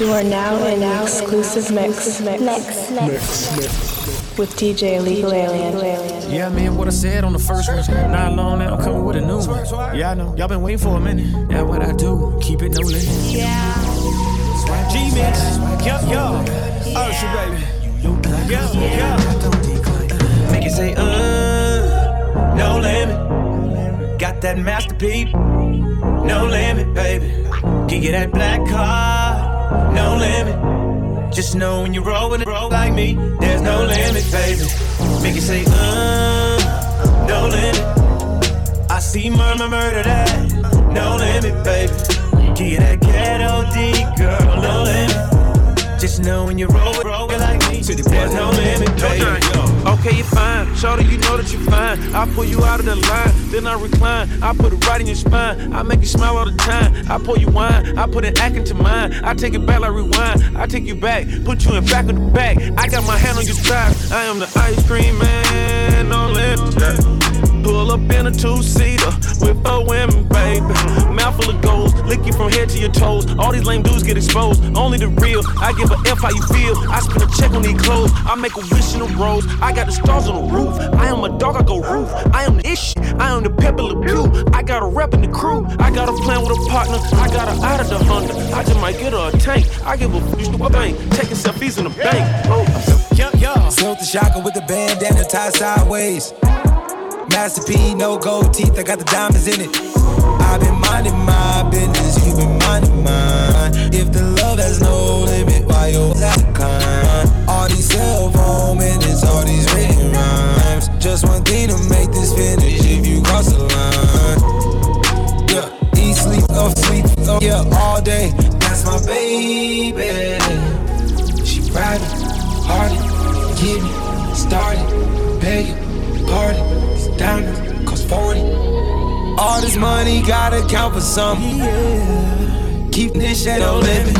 You are now in an exclusive mix. With DJ ILLEGAL ALIEN. Yeah, man, what I said on the first one. Not alone now, I'm coming with a new one. Yeah, I know. Y'all been waiting for a minute. Now what I do, keep it no limit. Yeah. G-Mix. Yup, yup. Usher, baby. Yup, yup. Make it say, no limit. Got that masterpiece. No limit, baby. Give you that black card. No limit. Just know when you roll with it, roll like me. There's no limit, baby. Make it say, no limit. I see murder that. No limit, baby. Give you that ghetto D, girl. No limit. Just know when you roll it like me. There's no limit, baby. Okay, you're fine, shawty, you know that you're fine. I pull you out of the line, then I recline. I put it right in your spine, I make you smile all the time. I pour you wine, I put an act into mine. I take it back, I rewind, I take you back. Put you in back of the bag, I got my hand on your thigh. I am the ice cream man, no limit. Pull up in a two-seater with four women, baby. Mouthful of goals, lick you from head to your toes. All these lame dudes get exposed, only the real. I give a F how you feel, I spend a check on these clothes. I make a wish in the rose, I got the stars on the roof. I am a dog, I go roof. I am the ish, I am the Pepe Le Pew. I got a rep in the crew, I got a plan with a partner. I got her out of the Honda, I just might get her a tank. I give a bitch to a bank, taking selfies in the bank. Yo. Silk the shocker with the bandana tied sideways. Master P, no gold teeth, I got the diamonds in it. I've been minding my business, you've been minding mine. If the love has no limit, why you're that kind? All these cell phone minutes, all these written rhymes. Just one thing to make this finish, if you cross the line. Yeah, eat, sleep, yeah, all day. That's my baby. She private, hearty, get me started, begging. Party, it's diamonds, cost 40. All this money gotta count for something. Yeah. Keep this shit no limit.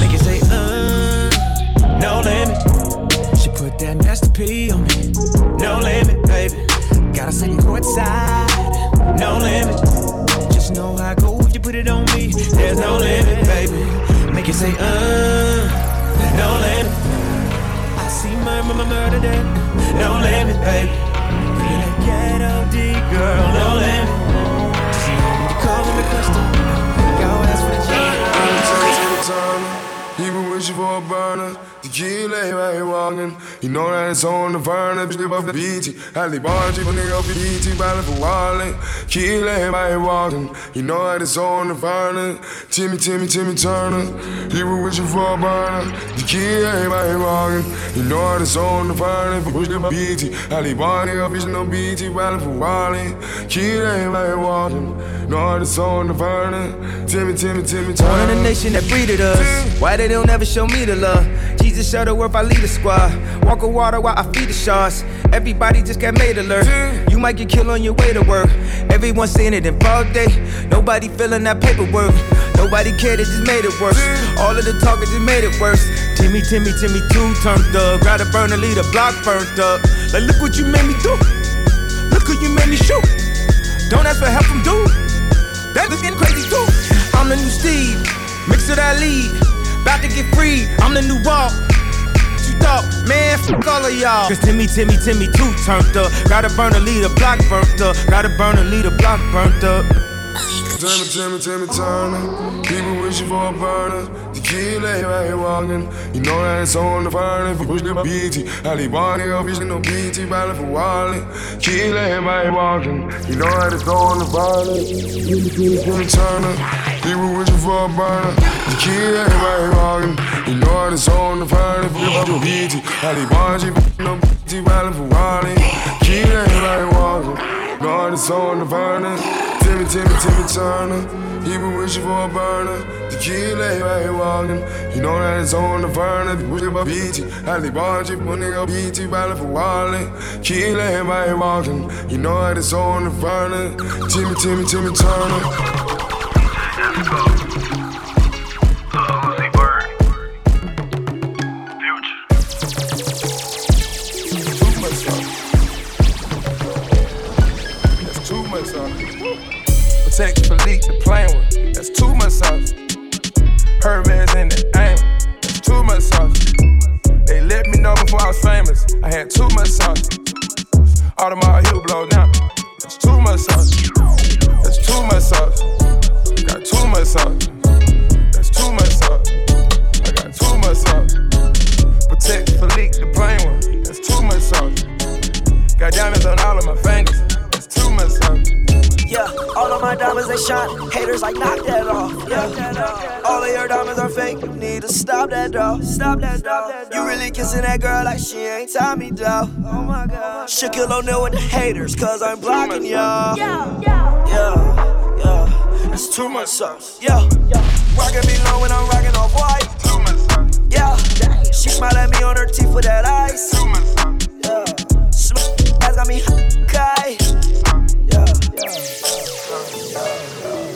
Make it say, no limit. She put that Master P on me. No limit, baby. Gotta say courtside. No limit. Just know how I go if you put it on me. There's no limit, baby. Make it say, no limit. Murder that. No limit, baby. Feel like ghetto D, girl. No limit. Just know when you call me custom. Go ask for the job. Even wish you for a burner. The key lay right walking. You know that it's on the burner. Bitch, live off the beat. Halle Barn, cheap nigga off the ET. Ballin' for wallet. Key lay right walking. You know that it's on the burner. Timmy Turner. Even wish you for a burner. Key lay right walking, you know that's on the burner. Push the BT, Halle Barn, nigga, bitch no BT, ballin' for wallin'. Key lay right walking, know that's on the burner. Timmy Turner. One in the nation that breeded us. Why they don't ever show me the love? Jesus showed the worth, I lead the squad. Walk on water while I feed the sharks. Everybody just got made alert. You might get killed on your way to work. Everyone seeing it in broad day. Nobody feeling that paperwork. Nobody cared, it just made it worse. All of the talking just made it worse. Timmy, too turned up. Rather burn and leave the block burnt up. Like, look what you made me do. Look who you made me shoot. Don't ask for help from dude. That was getting crazy too. I'm the new Steve, mix it I lead. About to get free, I'm the new Walt. Man, fuck all of y'all. Cause Timmy, too turned up. Rather burn and leave the block burnt up. Rather burn and leave the block burnt up. Timmy Turner. People wishing for a burner. The key lay right walking. You know that it's on the burner. Push the BT, Halle Barn, nigga, bitch no BT, ballin' for wallet. Key lay right walking. You know that it's on the burner. Timmy Turner. People wishing for a burner. The key lay right walking. You know that it's on the burner. Push the BT, Halle Barn, nigga, no BT, ballin' for wallet. Key lay right walking. God is on the burner. Timmy Turner. He been wishing for a burner. The key lay right walking. You know that it's on the burner. Push it by BT. Halle Barn, cheap nigga BT, ballin' for wallet. Key lay right walking. You know that it's on the burner. Timmy Turner. Let's go. Lil Uzi Bird. Future. Too much stuff. Protect, delete, the plain one. That's too much sauce. Her man's in it. Got diamonds on all of my fingers. It's too much sauce. Yeah, all of my diamonds they shine. Haters like knock that off. Yeah, all of your diamonds are fake. You need to stop that though. Stop that though. You really kissing that girl like she ain't Tommy though. Oh my God. Shook your low nail with the haters, cause I'm blocking y'all. Yeah. It's too much sauce. Yeah. Rockin' me low when I'm rockin' off white. Too much sauce. Yeah. She smiled at me on her teeth with that ice. Too much sauce. Yeah. Smoke eyes got me high.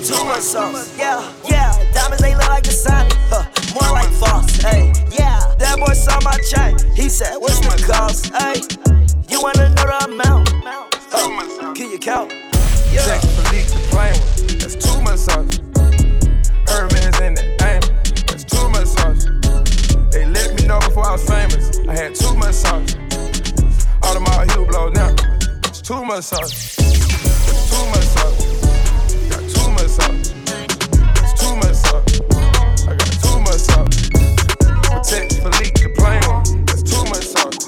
Too much sauce. Yeah. Diamonds they look like the sun, more like false. Hey, yeah. That boy saw my chain. He said, "What's the cost?" Hey, you wanna know the amount? Can you count? Yeah. Jack Felice playing with. That's too much sauce. Herman's in the diamond. That's too much sauce. They let me know before I was famous. I had too much sauce. All of my heel blow now. It's too much sauce. It's too much sauce. It's too much sauce. I got too much sauce. Protect Philippe to play on. It's too much sauce.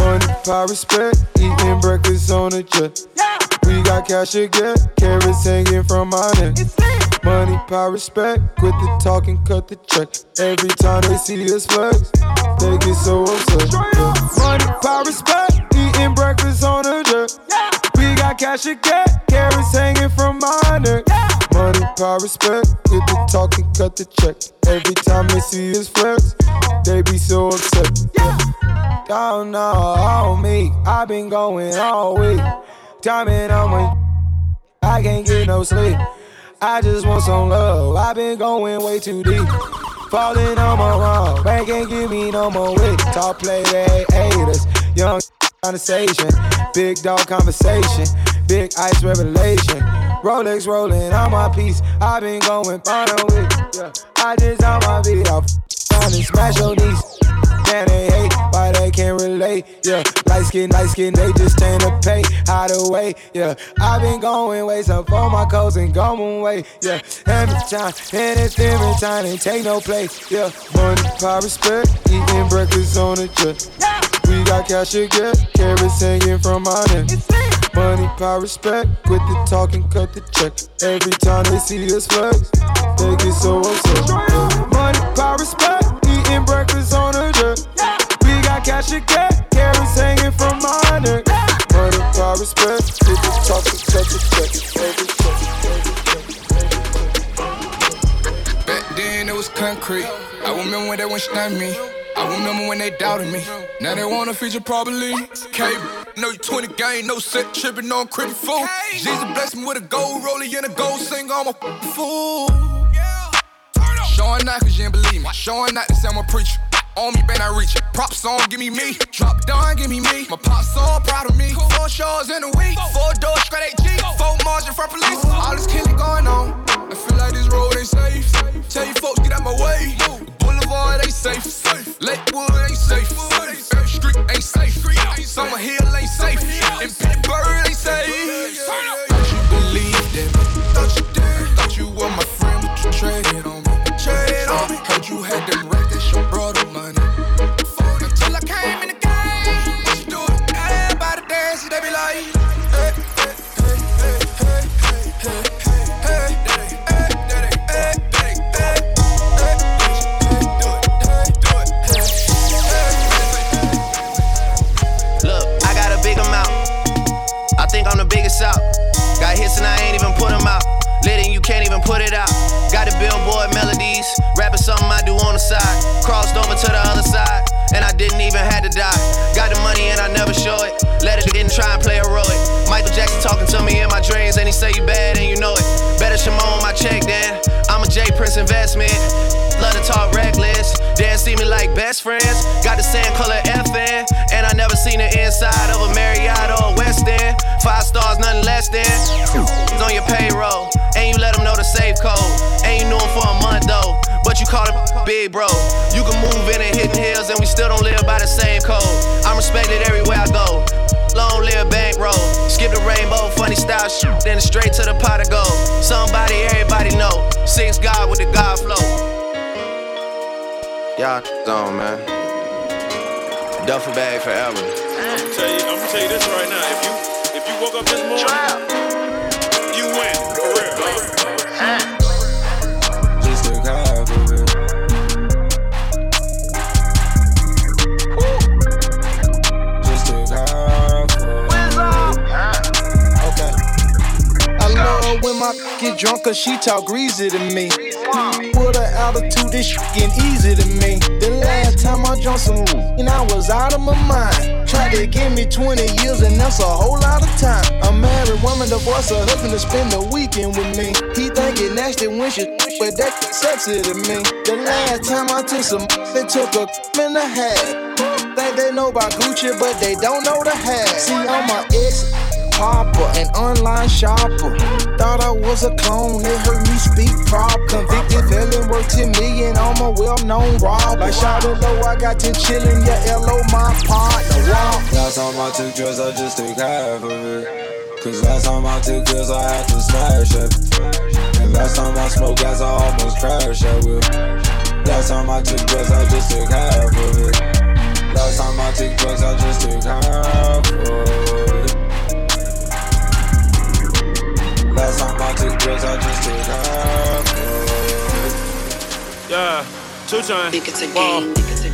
Money Power Respect, eating breakfast on a jet. We got cash again, carrots hanging from our neck. Money Power Respect, quit the talk and cut the check. Every time they see us flex, they get so upset. Money Power Respect, eating breakfast on a jet. Cash you get, carrots hanging from my neck. Money, power, respect. Get the talk and cut the check. Every time they see us flex, they be so upset. Yeah. Don't know all me. I been going all week. Diamond on my. I can't get no sleep. I just want some love. I been going way too deep. Falling on my wrong. Bank can't give me no more weight. Top play, they hate us. Young. Conversation, big dog conversation, big ice revelation. Rolex rolling on my piece, I been going final with. Yeah. I just on my feet, I'll down and smash your knees. Man, they hate, why they can't relate? Yeah, light skin, they just tend to pay. Hide away, yeah. I been going ways, I fold my clothes and go away, yeah. Every time, and take no play, yeah. Money, power, respect, eating breakfast on a jet. We got cash again, carrots hanging from my neck. Money, power, respect. Quit the talk and cut the check. Every time they see us flex, they get so upset. Money, power, respect. Eating breakfast on a jet. We got cash again, carrots hanging from my neck. Money, power, respect. Quit the talk and cut the check. Every check. Back then it was concrete. I remember when they went snipe me. I remember when they doubted me. Now they wanna feature probably. Cable, know you 20 gang, no set tripping on creepy fool. Jesus bless me with a gold roller and a gold singer, I'm a fool. Showing out cause you didn't believe me. Showing out to say I'm a preacher. On me, bet I reach. Props on, give me me. Drop down, give me me. My pops all proud of me. 4 shows in a week. 4 doors, straight AG. 4 margin from police. All this killing going on. I feel like this road ain't safe. Tell you folks, get out my way. Boulevard ain't safe. Lakewood ain't safe. Earth Street ain't safe. Summer Hill ain't safe. And Pittsburgh ain't safe. Thought you believed in me. Thought you did. Thought you were my friend, but you traded on me. Heard you had them racks that your brother money. Until I came in the game. What you doing? Everybody dancing, they be like. I'm the biggest out. Got hits and I ain't even put them out. Litting, you can't even put it out. Got the billboard melodies, rapping something I do on the side. Crossed over to the other side, and I didn't even have to die. Got the money and I never show it. Let it didn't try and play heroic. Michael Jackson talking to me in my dreams, and he say you bad and you know it. Better Shimon my check then. I'm a J Prince investment. Love to talk reckless. Dan see me like best friends. Got the same color FN. And I never seen the inside of a Marriott or a West End. 5 stars, nothing less than. It's on your payroll. And you let them know the safe code. And you knew him for a month though. But you call him big bro. You can move in and hidden hills. And we still don't live by the same code. I'm respected everywhere I go. Long live bankroll. Skip the rainbow, funny style shit. Then straight to the pot of gold. Somebody, everybody know. Sings God with the God flow. Y'all on, man. duffel bag forever. I'm gonna tell you this right now. If you woke up this morning, you win. For real. Just a cop of it. Just a cop of it. Okay. I love her when my get drunk, cause she talk greasy to me. With her attitude, this shit getting easy to me. The last time I drunk some and I was out of my mind. Tried to give me 20 years and that's a whole lot of time. A married woman divorced her husband to spend the weekend with me. He think it nasty when she, but that sexy to me. The last time I took some, they took a in the head. Think they know about Gucci, but they don't know the hat. See, I'm my ex popper, an online shopper. Thought I was a clone, they heard me speak prop. Convicted felon, worth 10 million, I'm a well-known robber. Like shout it low, I got you chillin', yeah, L.O. my partner. Last time I took drugs, I just took half of it. Cause last time I took pills, I had to smash it. And last time I smoked gas, I almost crashed at will. Last time I took drugs, I just took half of it. Last time I took drugs, I just took half of it. Last time I took drugs, I just took half. Yeah, two times.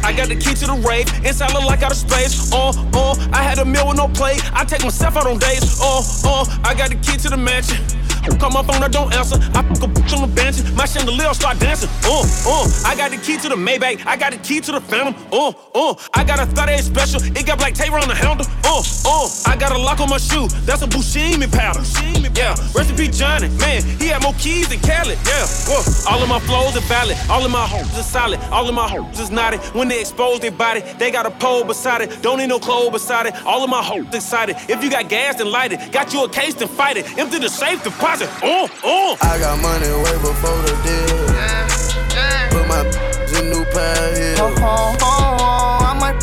I got the key to the rave. Inside look like out of space. I had a meal with no plate. I take myself out on dates. I got the key to the mansion. Call my phone, I don't answer. I fuck a bitch on the bench. My chandelier start dancing. I got the key to the Maybach. I got the key to the Phantom. I got a 38 special. It got black tape on the handle. I got a lock on my shoe. That's a Bushimi powder. Yeah, recipe Johnny. Man, he had more keys than Cali. Yeah, all of my flows are valid. All of my hoes are solid. All of my hoes is knotted. When they expose their body, they got a pole beside it. Don't need no clothes beside it. All of my hoes excited. If you got gas, then light it. Got you a case, then fight it. Empty the safe, then pop. I got money way before the deal. Put my in new pair here. I might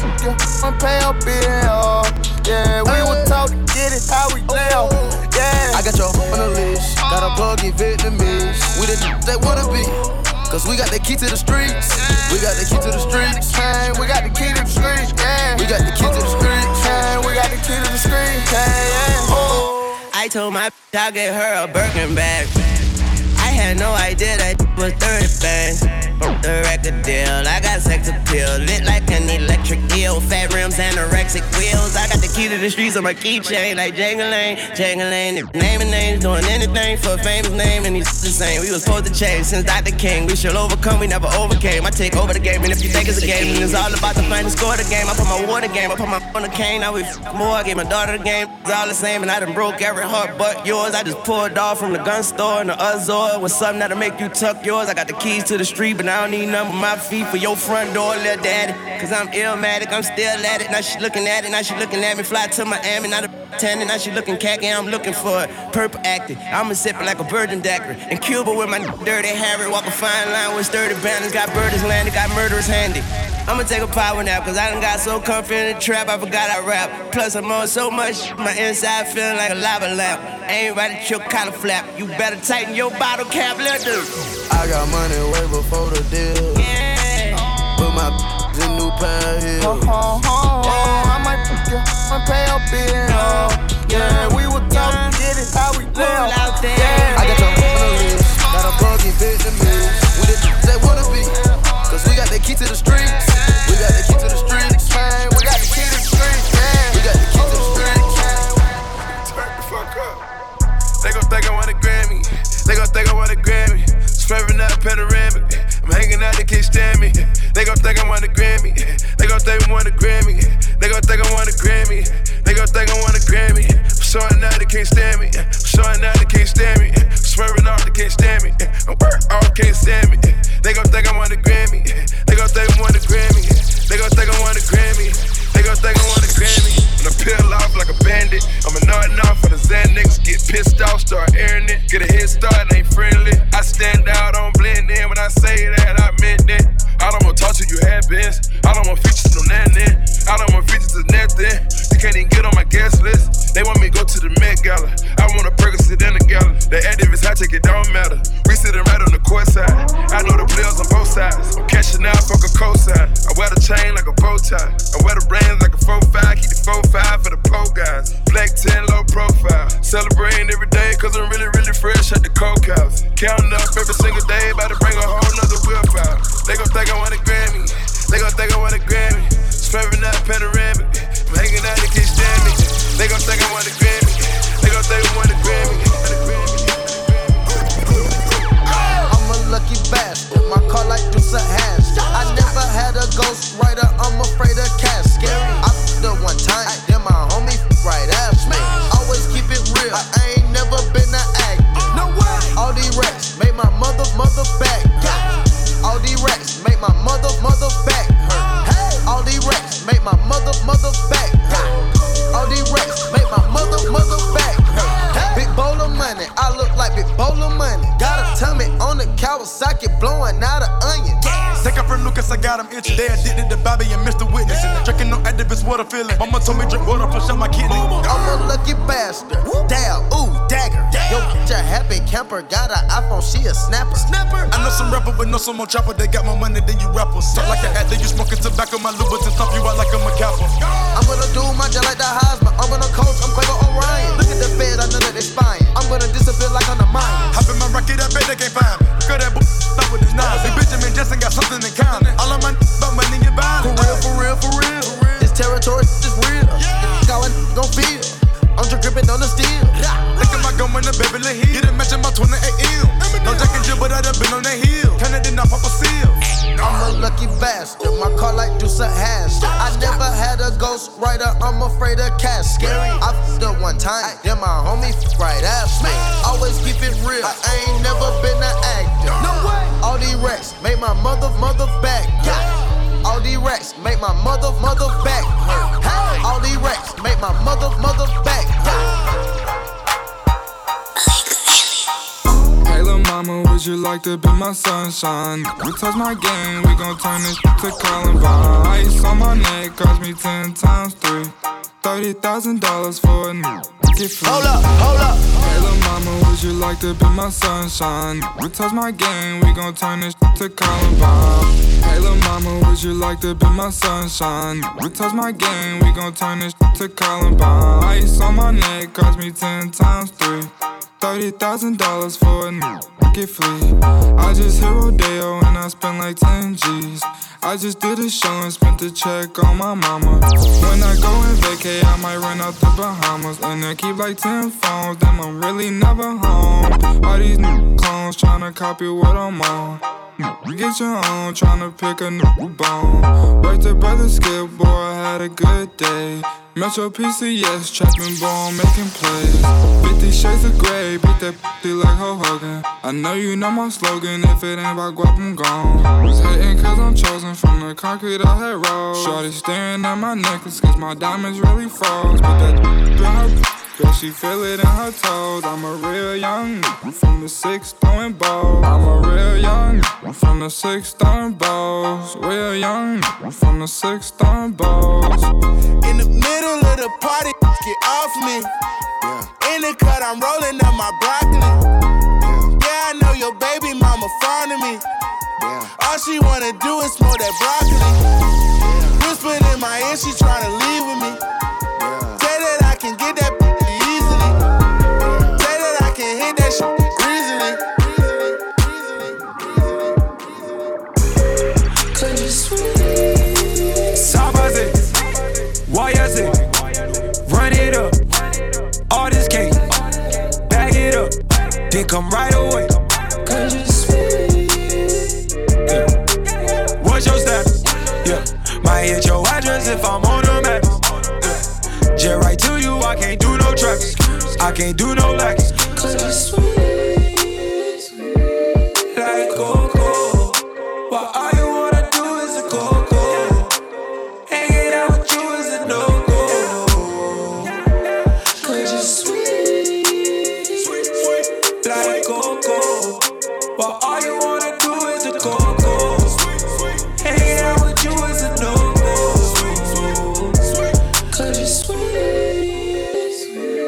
pay a bill. Yeah, we were talking, get it how we live. Yeah, I got your on the list. Got a plug in Vietnamese. We the they wanna be. Cause we got the key to the streets. We got the key to the streets. We got the key to the streets. We got the key to the streets. We got the key to the streets. I told my I get her a Birkin bag. I had no idea that was 30 bands. The record deal, I got sex appeal. Lit like an electric eel. Fat rims, anorexic wheels. I got the key to the streets on my keychain. Like Jangalang, Jangalang. Naming names, doing anything for a famous name. And he's the same. We was supposed to change since Dr. King. We shall overcome, we never overcame. I take over the game, and if you think it's a game, then it's all about the final score of the game. I put my water game, I put my on the cane. Now we more, I gave my daughter the game. It's all the same, and I done broke every heart but yours. I just pulled off from the gun store and the Azor. With something that'll make you tuck yours. I got the keys to the street, but I don't need none but my feet for your front door, little daddy. Cause I'm illmatic, I'm still at it. Now she looking at it, now she looking at me. Fly to Miami, now the tanning, now she looking khaki. I'm looking for it, purple acting. I'ma sip it like a virgin daiquiri. In Cuba with my dirty Harry. Walk a fine line with sturdy bandits. Got birdies landed, got murderers handy. I'ma take a power nap, cause I done got so comfy in the trap, I forgot I rap. Plus I'm on so much, my inside feeling like a lava lamp. I ain't right at your collar flap. You better tighten your bottle cap, let do. I got money way before the deal. Yeah. Put my in new pair here. I might pay a bill. Yeah, we were talking, did it how we live out there. Yeah. I got your list, got a buggy bitch to me. We the they wanna be, cause we got the key to the streets. We got the key to the streets, man. We got the key to the streets, man. We got the key to the streets, man. Turn the fuck up. They gon' think I want a Grammy. They gon' think I want a Grammy. Swerving out a panoramic. I'm hanging out, they can't stand me. They gon' think I want a Grammy. They gon' think I want a Grammy. They gon' think I want a Grammy. They gon' think I want a Grammy. I'm showing out, they can't stand me. I'm showing out, they can't stand me. I'm swerving off, they can't stand me. I'm work off, can't stand me. They gon' think I want a Grammy. They gon' think I want a Grammy. They gon' think I want a Grammy. They gon' think I want a Grammy. And I peel off like a bandit. I'ma nodding off for the Xanax. Get pissed off, start airing it. Get a head start, ain't friendly. I stand out, don't blend in. When I say that, I meant that. I don't wanna talk to you, have best. I don't want features, no nothing. I don't want features, no nothing. You can't even get on my guest list. They want me to go to the Met Gala. I want a Percocet in the gala. The activists, I take it, don't matter. We sitting right on the court side. I know the players on both sides. I'm catching out, fuck a cosign. I wear the chain like a bow tie. I wear the brand like Counting up every single day, about to bring a whole nother wheelbarrow. They gon' think I want a Grammy. They gon' think I want a Grammy. Swerving up panoramic. I'm hanging out and keep standing. They gon' think I want a Grammy. They gon' think I want a Grammy. I'm a lucky bastard. My car like Deuce and Hash. I never had a ghostwriter. I'm afraid of cash. Scary. I the one time. Then my homie right after me. Always keep it real. I ain't never been an actor. No way. All these racks make my mother back hurt. All these racks make my mother back hurt. Hey. All these racks make my mother back hurt. All these racks make my mother back hurt. Hey. Big bowl of money, I look like big bowl of money. Got a tummy on the Kawasaki, blowing out an onion. Take up from Lucas, I got him itching. They addicted to Bobby and Mr. Witness. And drinking no activist, what a feeling. Mama told me drink water, push out my kidney. I'm a lucky bastard. Dab, ooh, dagger. Yo, bitch, a happy camper. Got an iPhone, she a snapper. I know some rapper, but know some more trapper. They got more money than you rappers. Talk like an actor, you smoking tobacco. My Louboutins stomp you out like I'm a capper. I'm gonna do my job like the Heisman. I'm gonna coach, I'm Quavo O'Ryan. Look at the Fed, I know that they spying. I'm gonna disappear like on the mine. Hop in my rocket, I bet they can't find me. Girl, that stop with his knives. Benjamin Jackson got something. All of my about money and body. For real. This territory is real. Going, gon' feel. I'm just gripping on the steel. Look at my gum in the Beverly Hills. You didn't mention my 28 ill. No jack and drill, but I done been on that hill. Kinda did not pop a seal. I'm a lucky bastard. My car like Deuce and Hash. I never had a ghostwriter. I'm afraid of cash. Scary. I f***ed up one time. Then my homie right after me. Always keep it real. I ain't never been an actor. No way. All these racks make my mother back hurt. All these racks make my mother back hurt. All these racks make my mother back hurt. Hey lil' mama, would you like to be my sunshine? You touch my game, we gon' turn this to Columbine. Ice on my neck, cost me 10 times 3. $30,000 for a nigga free. Hold up. Hey lil' mama, would you like to be my sunshine? We touch my game, we gon' turn this to Columbine. Hey lil' mama, would you like to be my sunshine? We touch my game, we gon' turn this to Columbine. Ice on my neck, cost me 10 times 3. $30,000 for a nigga free. I just hit Rodeo and I spent like 10 G's. I just did a show and spent the check on my mama. When I go and vacay, I might run out the Bahamas. And I keep like 10 phones, then I'm really never home. All these new clones tryna copy what I'm on. Get your own, tryna pick a new bone. Worked the brother Skip, boy, I had a good day. Metro PCS, trapping ball, making plays. 50 shades of gray, beat that p***y like Ho Hogan. I know you know my slogan, if it ain't about guap, I'm gone. Was hating cause I'm chosen from the concrete I had rolled. Shorty staring at my necklace cause my diamonds really froze. But that in her, girl, she feel it in her toes. I'm a real young from the 6 throwing balls. I'm a real young from the 6 throwing balls. Real young from the 6 throwing balls. In the middle of the party, get off me. In the cut, I'm rolling up my broccoli. Yeah, I know your baby mama fond of me. All she wanna do is smoke that broccoli. Whispering in my ear, she tryna leave with me. Say that I can get that easily. Say that I can hit that shit greasily. Sabaz it, why is it? Run it up. All this cake, bag it up, then come right away. Could you sweet? Yeah. What's your status? Yeah. Might hit your address if I'm on the map. Yeah. Jet right to you, I can't do no traps. I can't do no lacking. Could you sweet? Like Coco. Why are you?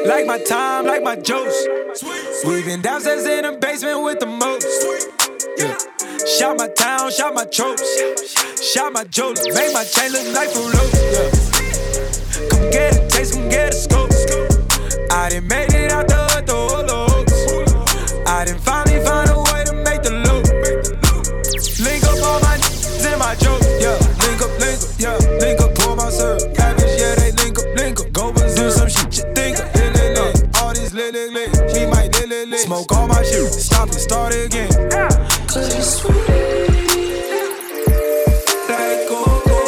Like my time, like my juice. We been downstairs in the basement with the most. Yeah. Shot my town, shot my tropes. Shot my jewelry, make my chain look like Fruit Loops. Yeah. Come get a taste, come get a scoop. I done made it out the hood, the whole loads. I done finally find a way. stop and start again. Yeah. Cause it's sweet. That go-go.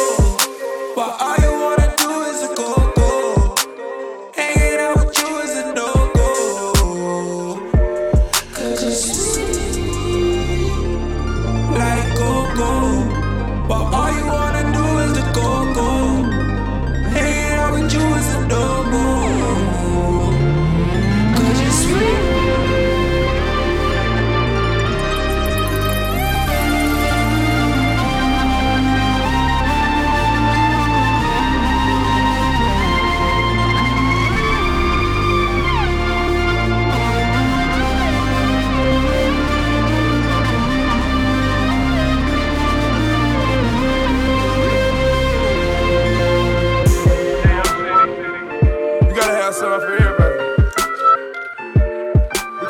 Why all you wanna do is a go-go. Hanging out with you is a no-go. Cause it's sweet. Like go-go. Why all you wanna do is a go-go. Hanging out with you is a no-go.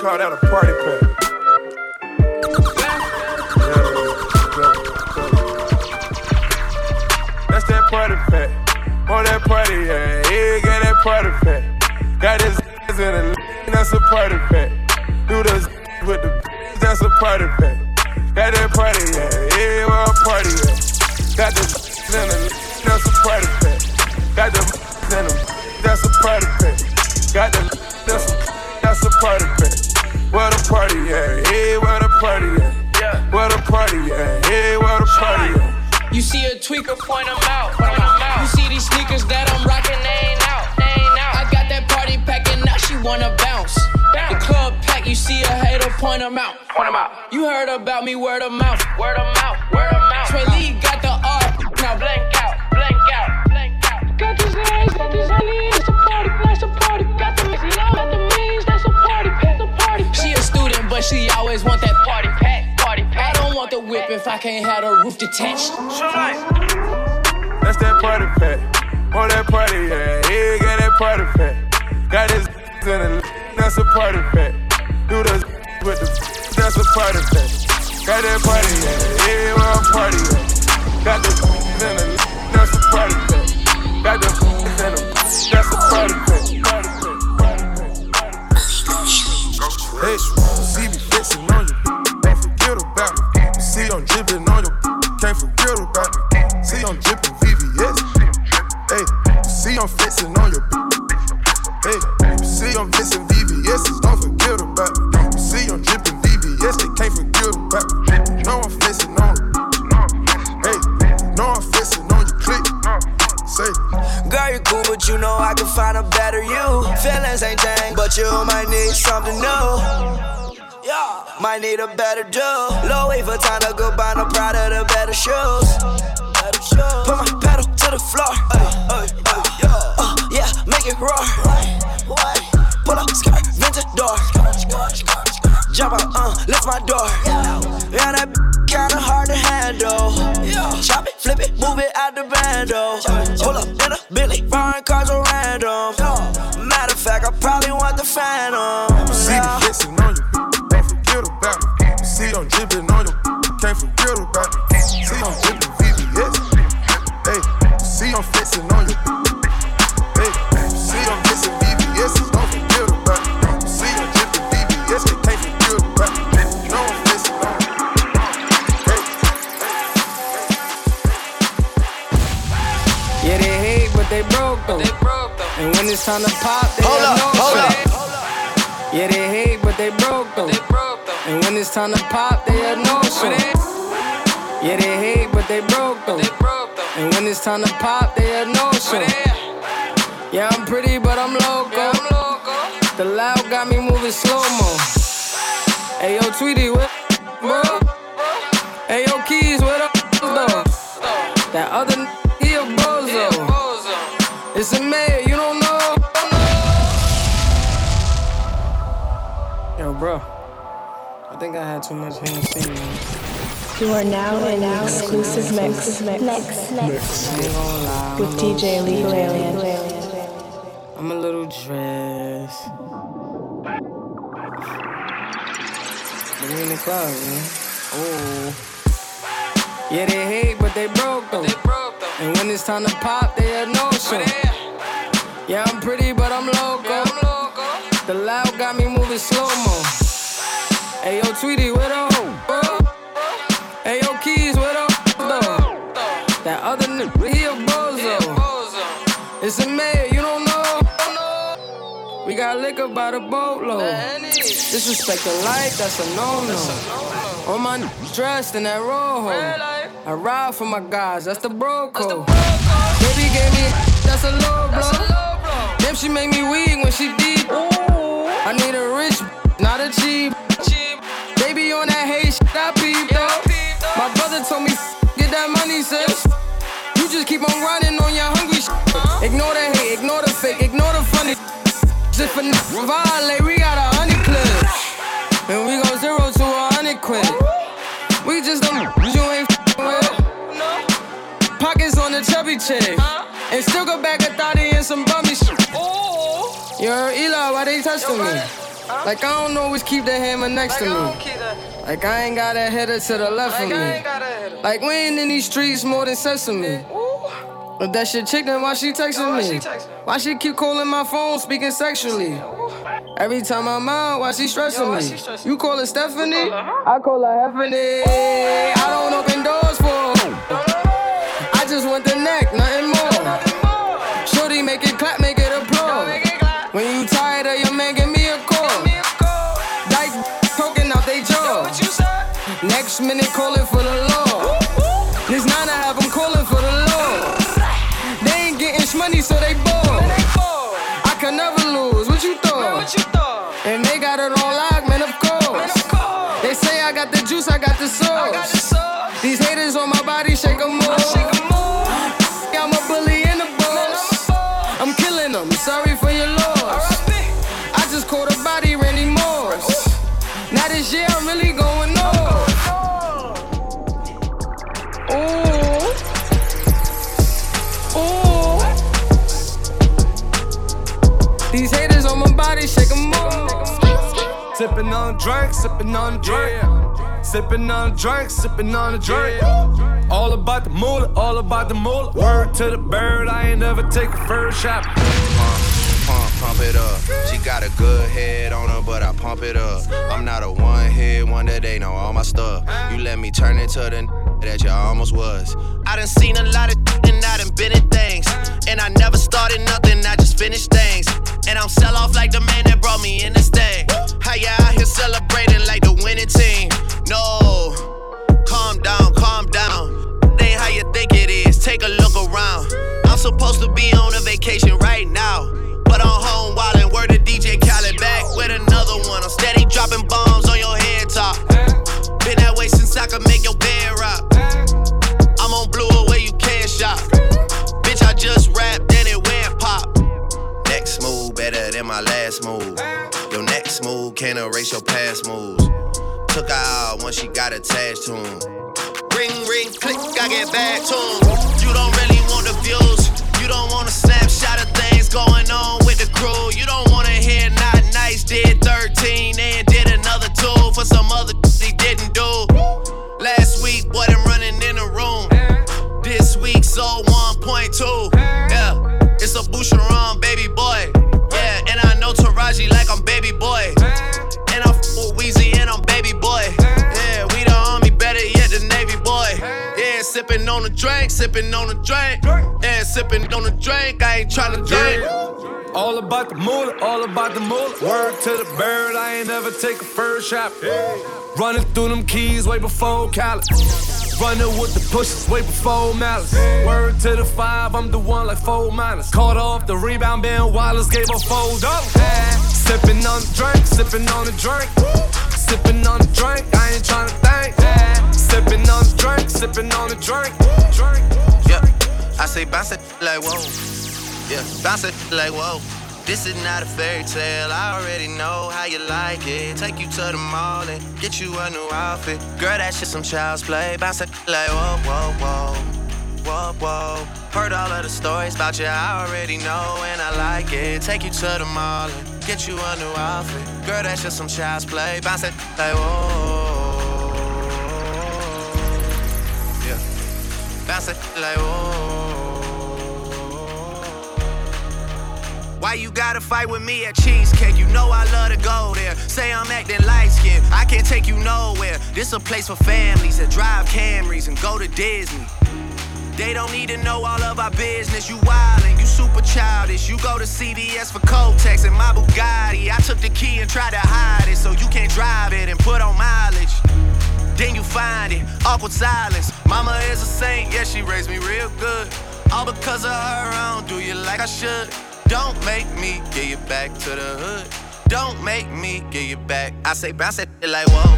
Call that a party pack. That's that party pack. On that party, yeah. Yeah, got that party pack. Got his in the that's a party pack. Do the with the that's a party pack. Got that party, yeah. Yeah, we're a party, yeah. Got the in the that's a party pack. Got the in the that's a party pack. Got the that's a that's a party pack. What a party, yeah. Yeah, what a party, yeah. What a party, yeah. Yeah, what a party, yeah. You see a tweaker, point them out. You see these sneakers that I'm rocking, they ain't out. I got that party pack and now she wanna bounce. The club pack, you see a hater, point them out. You heard about me, word of mouth. Trey Lee got the R, now blank out. Got these legs, got these legs. It's a party, that's a party. Got the mix, got the means. That's a party pack, the party pack. She a student, but she always want that party pack, party pack. I don't want the whip if I can't have the roof detached. That's that party pack. On that party, yeah. Yeah, got that party pack. Got his in the that's a party pack. Do the with the that's a party pack. Got that party, yeah. Yeah, where I'm party, yeah. Got the in the that's a party pack. Got the in them. That's a party pack. Hey, see me fixing on you. Don't forget about me. See I'm dripping on you. Can't forget about me. See I'm dripping VVS. Hey, see I'm fixing on you. Hey, see I'm fixing VVS. Don't forget about me. See I'm dripping VVS. They can't forget about me. No, I'm fixing on you. Hey, no, I'm fixing on you. Click. Say. Girl, you cool, but you know I can find a better you. Feelings ain't thing, but you might need something new. Yeah, might need a better do. Low wait for time to go buy no Prada, the better shoes. Put my pedal to the floor. Yeah, make it roar. Pull up skirt, vintage door. Jump out, lift my door. Yeah, that kinda hard to handle. Chop it, flip it, move it out the bando. Pull up in a Billy, foreign cars are random. Matter of fact, I probably want the phantom. See me fixing on you, don't forget about me. See I'm dripping on you, can't forget about me. See I'm dripping VVS. Hey, see I'm fixing on you. Hey, see I'm fixing VVS. Don't forget about me. See I'm dripping VVS. They can't forget about me. No, I'm fixing on you. Yeah, they hate, but they broke though. And when it's time to pop, they hold up, hold up. Yeah, they hate, but they broke though. And when it's time to pop, they had no show. Yeah, they hate, but they broke though. And when it's time to pop, they had no show. Yeah, I'm pretty, but I'm loco. The loud got me moving slow mo. Ayo, Tweety, what up, bro? Ayo, Keys, what up, though? That other he a bozo. It's a mayor, you don't know. Yo, bro, I think I had too much Hennessy. You are now in an exclusive mix. With DJ ILLEGAL ALIEN. I'm a little dressed. We in the club, man. Oh. Yeah, they hate, but they broke though. And when it's time to pop, they had no show. Yeah, I'm pretty, but I'm loco. The loud got me moving slow-mo. Ayo, Tweety, where the hoe? Ayo, Keys, where the hoe? That other nigga, he a bozo. It's a mayor, you don't know. We got liquor by the boatload. Disrespect the life, that's a no-no. On my dressed in that rojo. I ride for my guys, that's the bro code. Baby gave me, that's a low blow. Damn, she make me weak when she deep. I need a rich, not a cheap. Baby on that hate shit, I peeped out. My brother told me, get that money, sis. You just keep on grinding on your hungry shit. Ignore the hate, ignore the fake, ignore the funny. Just for violate, we got 100 clips. And we go 0 to 100 quid. We just don't, you ain't with. Pockets on the chubby chick. And still go back a 30 and some bummy shit. Yo, Eli, why they touching me? Like I don't always keep the hammer next to me. Like I ain't got a header to the left of me. Like we ain't in these streets more than sesame. But that shit chick, then why she texting me? Why she keep calling my phone, speaking sexually? Every time I'm out, why she stressing me? You call her Stephanie, I call her Heffany. I don't open doors for her. I just want the neck, nothing more. Shorty make it clap, make it applaud. When you tired of your man, next minute calling for the law. This 9 I have them calling for the law. They ain't getting shmoney, so they bored. I can never lose, what you thought? And they got it on lock, man, of course. They say I got the juice, I got the sauce. These haters on my body, shake them off. I'm a bully in the boss. I'm killing them, sorry for your loss. I just caught a body, Randy Morris. Now this year I'm really going off. These haters on my body, shake them off. Sippin' on drink, sippin' on a drink. Sippin' on drink, sippin' on a drink. All about the moolah, all about the moolah. Word to the bird, I ain't never take a first shot. Pump it up. She got a good head on her, but I pump it up. I'm not a one-hit wonder, they know all my stuff. You let me turn into the that you almost was. I done seen a lot of and I done been in things. And I never started nothing, I just finished things. And I'm sell off like the man that brought me in this thing. How you out here celebrating like the winning team? No, calm down, calm down. That ain't how you think it is, take a look around. I'm supposed to be on a vacation right now, but I'm home wildin', word to DJ Khaled back with another one. I'm steady dropping bombs on your head top. Been that way since I could make your bed rock. I'm on blue away, you can't shop. Bitch, I just rapped, then it went pop. Next move better than my last move. Your next move can't erase your past moves. Took her out when she got attached to him. Ring, ring, click, I get back to him. You don't really want the views. You don't want a snapshot of things going on with the crew. You don't want to hear not nice, did 13 and did another 2 for some other he didn't do. Last week, boy, them running in the room. This week, so 1.2. Yeah, it's a Boucheron, baby boy. Yeah, and I know Taraji like I'm baby boy. And I'm with Weezy and I'm baby boy. Yeah, we the army, better yet the Navy boy. Yeah, sippin' on a drink, sippin' on a drink. Yeah, sippin' on a drink, I ain't tryna drink. All about the moolah, all about the moolah. Word to the bird, I ain't never take a first shot. Running through them keys way before Cali. Running with the pushes way before malice. Word to the 5, I'm the one like 4 minus. Caught off the rebound, Ben Wallace gave a fold up. Sippin' on a drink, sippin' on a drink. Sippin' on a drink, I ain't tryna think. Sippin' on a drink, sippin' on a drink. Yeah, I say bounce it like whoa. Yeah, bounce it like whoa. This is not a fairy tale, I already know how you like it. Take you to the mall and get you a new outfit. Girl, that shit some child's play. Bounce it like whoa, whoa, whoa. Whoa, whoa. Heard all of the stories about you, I already know, and I like it. Take you to the mall and get you a new outfit. Girl, that's just some child's play. Bounce it like whoa. Yeah. Bounce it like whoa. Why you gotta fight with me at Cheesecake? You know I love to go there. Say I'm acting light-skinned, I can't take you nowhere. This a place for families that drive Camrys and go to Disney. They don't need to know all of our business. You wildin', you super childish. You go to CVS for Kotex and my Bugatti. I took the key and tried to hide it so you can't drive it and put on mileage. Then you find it, awkward silence. Mama is a saint, yeah, she raised me real good. All because of her, I don't do you like I should. Don't make me get you back to the hood. Don't make me get you back. I say bounce that shit like whoa.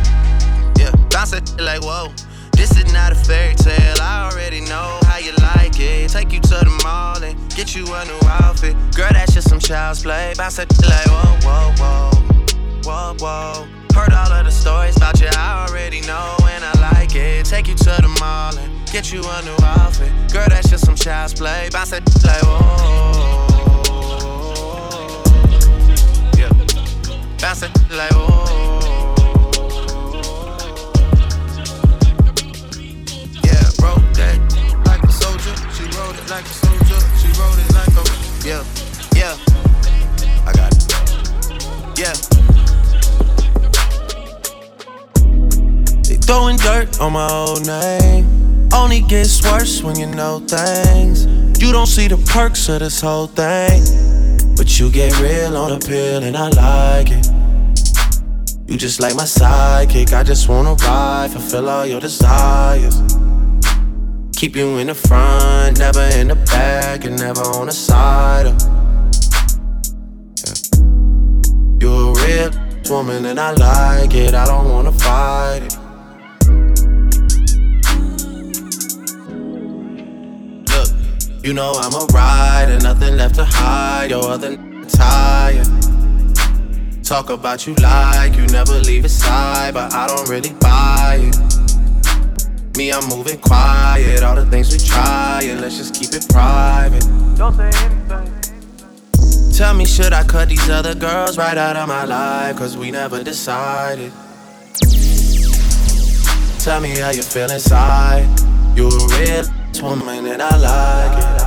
Yeah, bounce that shit like whoa. This is not a fairy tale, I already know how you like it. Take you to the mall and get you a new outfit. Girl, that's just some child's play. Bounce that shit like whoa, whoa, whoa, whoa, whoa. Heard all of the stories about you, I already know and I like it. Take you to the mall and get you a new outfit. Girl, that's just some child's play. Bounce that shit like whoa. Yeah. Bounce that shit like whoa. Like a soldier, she wrote it like a yeah, yeah. I got it. Yeah. They throwing dirt on my old name. Only gets worse when you know things. You don't see the perks of this whole thing, but you get real on the pill and I like it. You just like my sidekick. I just wanna ride, fulfill all your desires. Keep you in the front, never in the back, and never on the side of. Yeah. You're a real woman and I like it, I don't wanna fight it. Look, you know I'm a rider, nothing left to hide, your other tired. Talk about you like you never leave his side, but I don't really buy it. Me, I'm moving quiet, all the things we try, and let's just keep it private. Don't say anything. Tell me, should I cut these other girls right out of my life? Cause we never decided. Tell me how you feel inside. You're a real woman and I like it.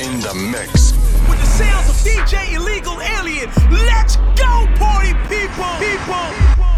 In the mix with the sounds of DJ Illegal Alien. Let's go, party people.